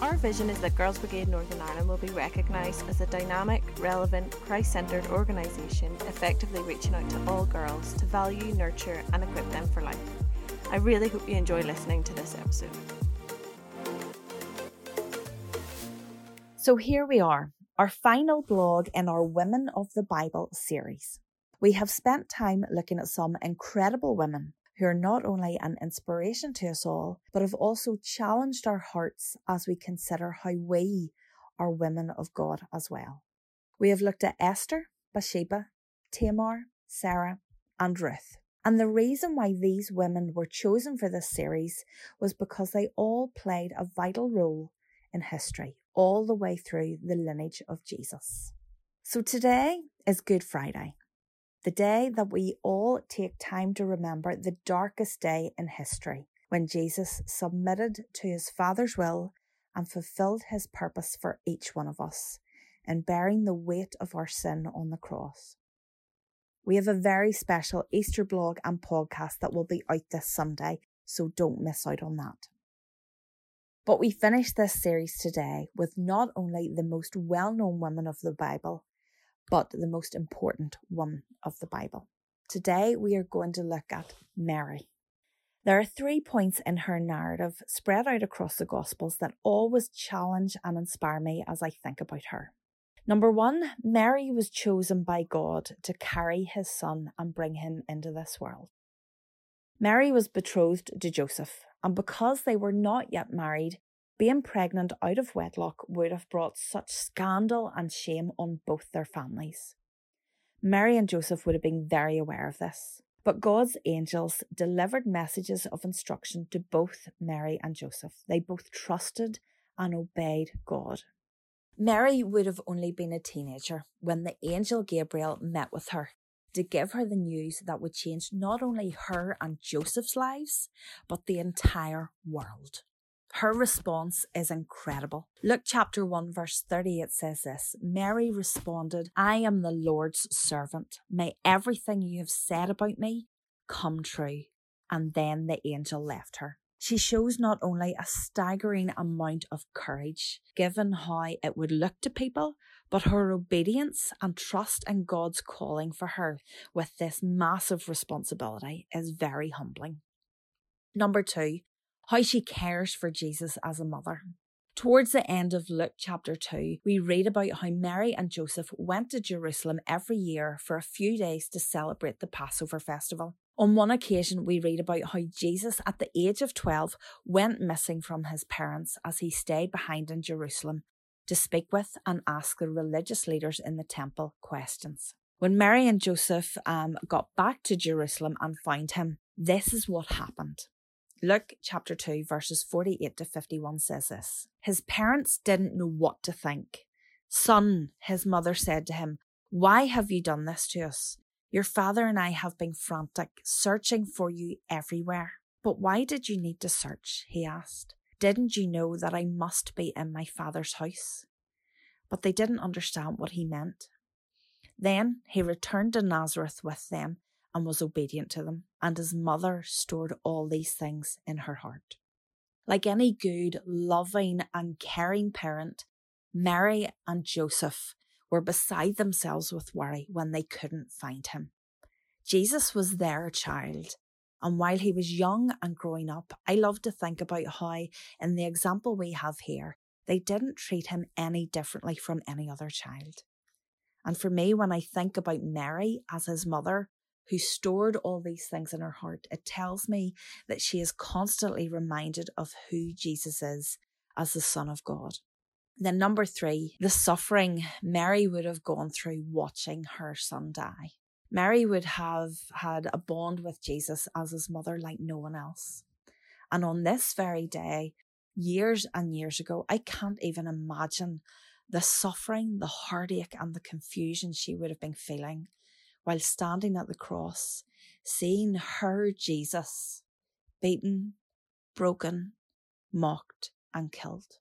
Our vision is that Girls Brigade Northern Ireland will be recognised as a dynamic, relevant, Christ-centred organisation effectively reaching out to all girls to value, nurture and equip them for life. I really hope you enjoy listening to this episode. So here we are, our final blog in our Women of the Bible series. We have spent time looking at some incredible women who are not only an inspiration to us all, but have also challenged our hearts as we consider how we are women of God as well. We have looked at Esther, Bathsheba, Tamar, Sarah, and Ruth. And the reason why these women were chosen for this series was because they all played a vital role in history, all the way through the lineage of Jesus. So today is Good Friday, the day that we all take time to remember the darkest day in history, when Jesus submitted to his Father's will and fulfilled his purpose for each one of us in bearing the weight of our sin on the cross. We have a very special Easter blog and podcast that will be out this Sunday, so don't miss out on that. But we finish this series today with not only the most well-known women of the Bible, but the most important one of the Bible. Today we are going to look at Mary. There are 3 points in her narrative spread out across the Gospels that always challenge and inspire me as I think about her. Number 1, Mary was chosen by God to carry his son and bring him into this world. Mary was betrothed to Joseph, and because they were not yet married, being pregnant out of wedlock would have brought such scandal and shame on both their families. Mary and Joseph would have been very aware of this, but God's angels delivered messages of instruction to both Mary and Joseph. They both trusted and obeyed God. Mary would have only been a teenager when the angel Gabriel met with her to give her the news that would change not only her and Joseph's lives, but the entire world. Her response is incredible. Luke chapter 1 verse 38 says this: Mary responded, "I am the Lord's servant. May everything you have said about me come true." And then the angel left her. She shows not only a staggering amount of courage, given how it would look to people, but her obedience and trust in God's calling for her with this massive responsibility is very humbling. Number 2, how she cares for Jesus as a mother. Towards the end of Luke chapter 2, we read about how Mary and Joseph went to Jerusalem every year for a few days to celebrate the Passover festival. On one occasion, we read about how Jesus, at the age of 12, went missing from his parents as he stayed behind in Jerusalem to speak with and ask the religious leaders in the temple questions. When Mary and Joseph got back to Jerusalem and found him, this is what happened. Luke chapter 2 verses 48 to 51 says this: His parents didn't know what to think. "Son," his mother said to him, "why have you done this to us? Your father and I have been frantic, searching for you everywhere." "But why did you need to search?" he asked. "Didn't you know that I must be in my Father's house?" But they didn't understand what he meant. Then he returned to Nazareth with them and was obedient to them, and his mother stored all these things in her heart. Like any good, loving and caring parent, Mary and Joseph were beside themselves with worry when they couldn't find him. Jesus was their child, and while he was young and growing up, I love to think about how, in the example we have here, they didn't treat him any differently from any other child. And for me, when I think about Mary as his mother, who stored all these things in her heart, it tells me that she is constantly reminded of who Jesus is as the Son of God. Then number 3, the suffering Mary would have gone through watching her son die. Mary would have had a bond with Jesus as his mother like no one else. And on this very day, years and years ago, I can't even imagine the suffering, the heartache and the confusion she would have been feeling while standing at the cross, seeing her Jesus beaten, broken, mocked and killed.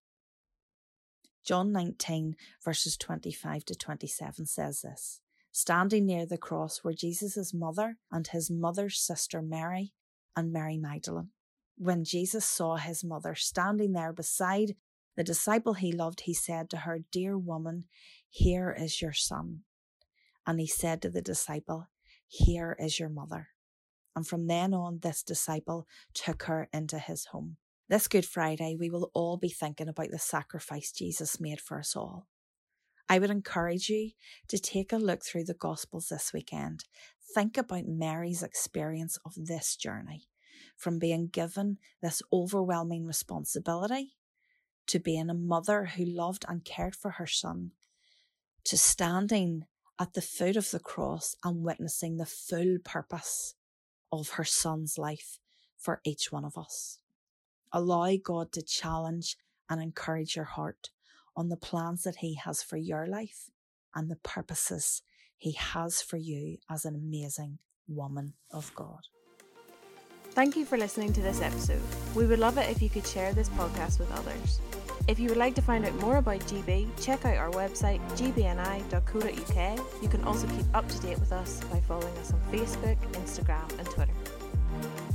John 19 verses 25 to 27 says this: Standing near the cross were Jesus' mother and his mother's sister Mary and Mary Magdalene. When Jesus saw his mother standing there beside The disciple he loved, he said to her, "Dear woman, here is your son." And he said to the disciple, "Here is your mother." And from then on, this disciple took her into his home. This Good Friday, we will all be thinking about the sacrifice Jesus made for us all. I would encourage you to take a look through the Gospels this weekend. Think about Mary's experience of this journey, from being given this overwhelming responsibility, to being a mother who loved and cared for her son, to standing at the foot of the cross and witnessing the full purpose of her son's life for each one of us. Allow God to challenge and encourage your heart on the plans that he has for your life and the purposes he has for you as an amazing woman of God. Thank you for listening to this episode. We would love it if you could share this podcast with others. If you would like to find out more about GB, check out our website gbni.co.uk. You can also keep up to date with us by following us on Facebook, Instagram and Twitter.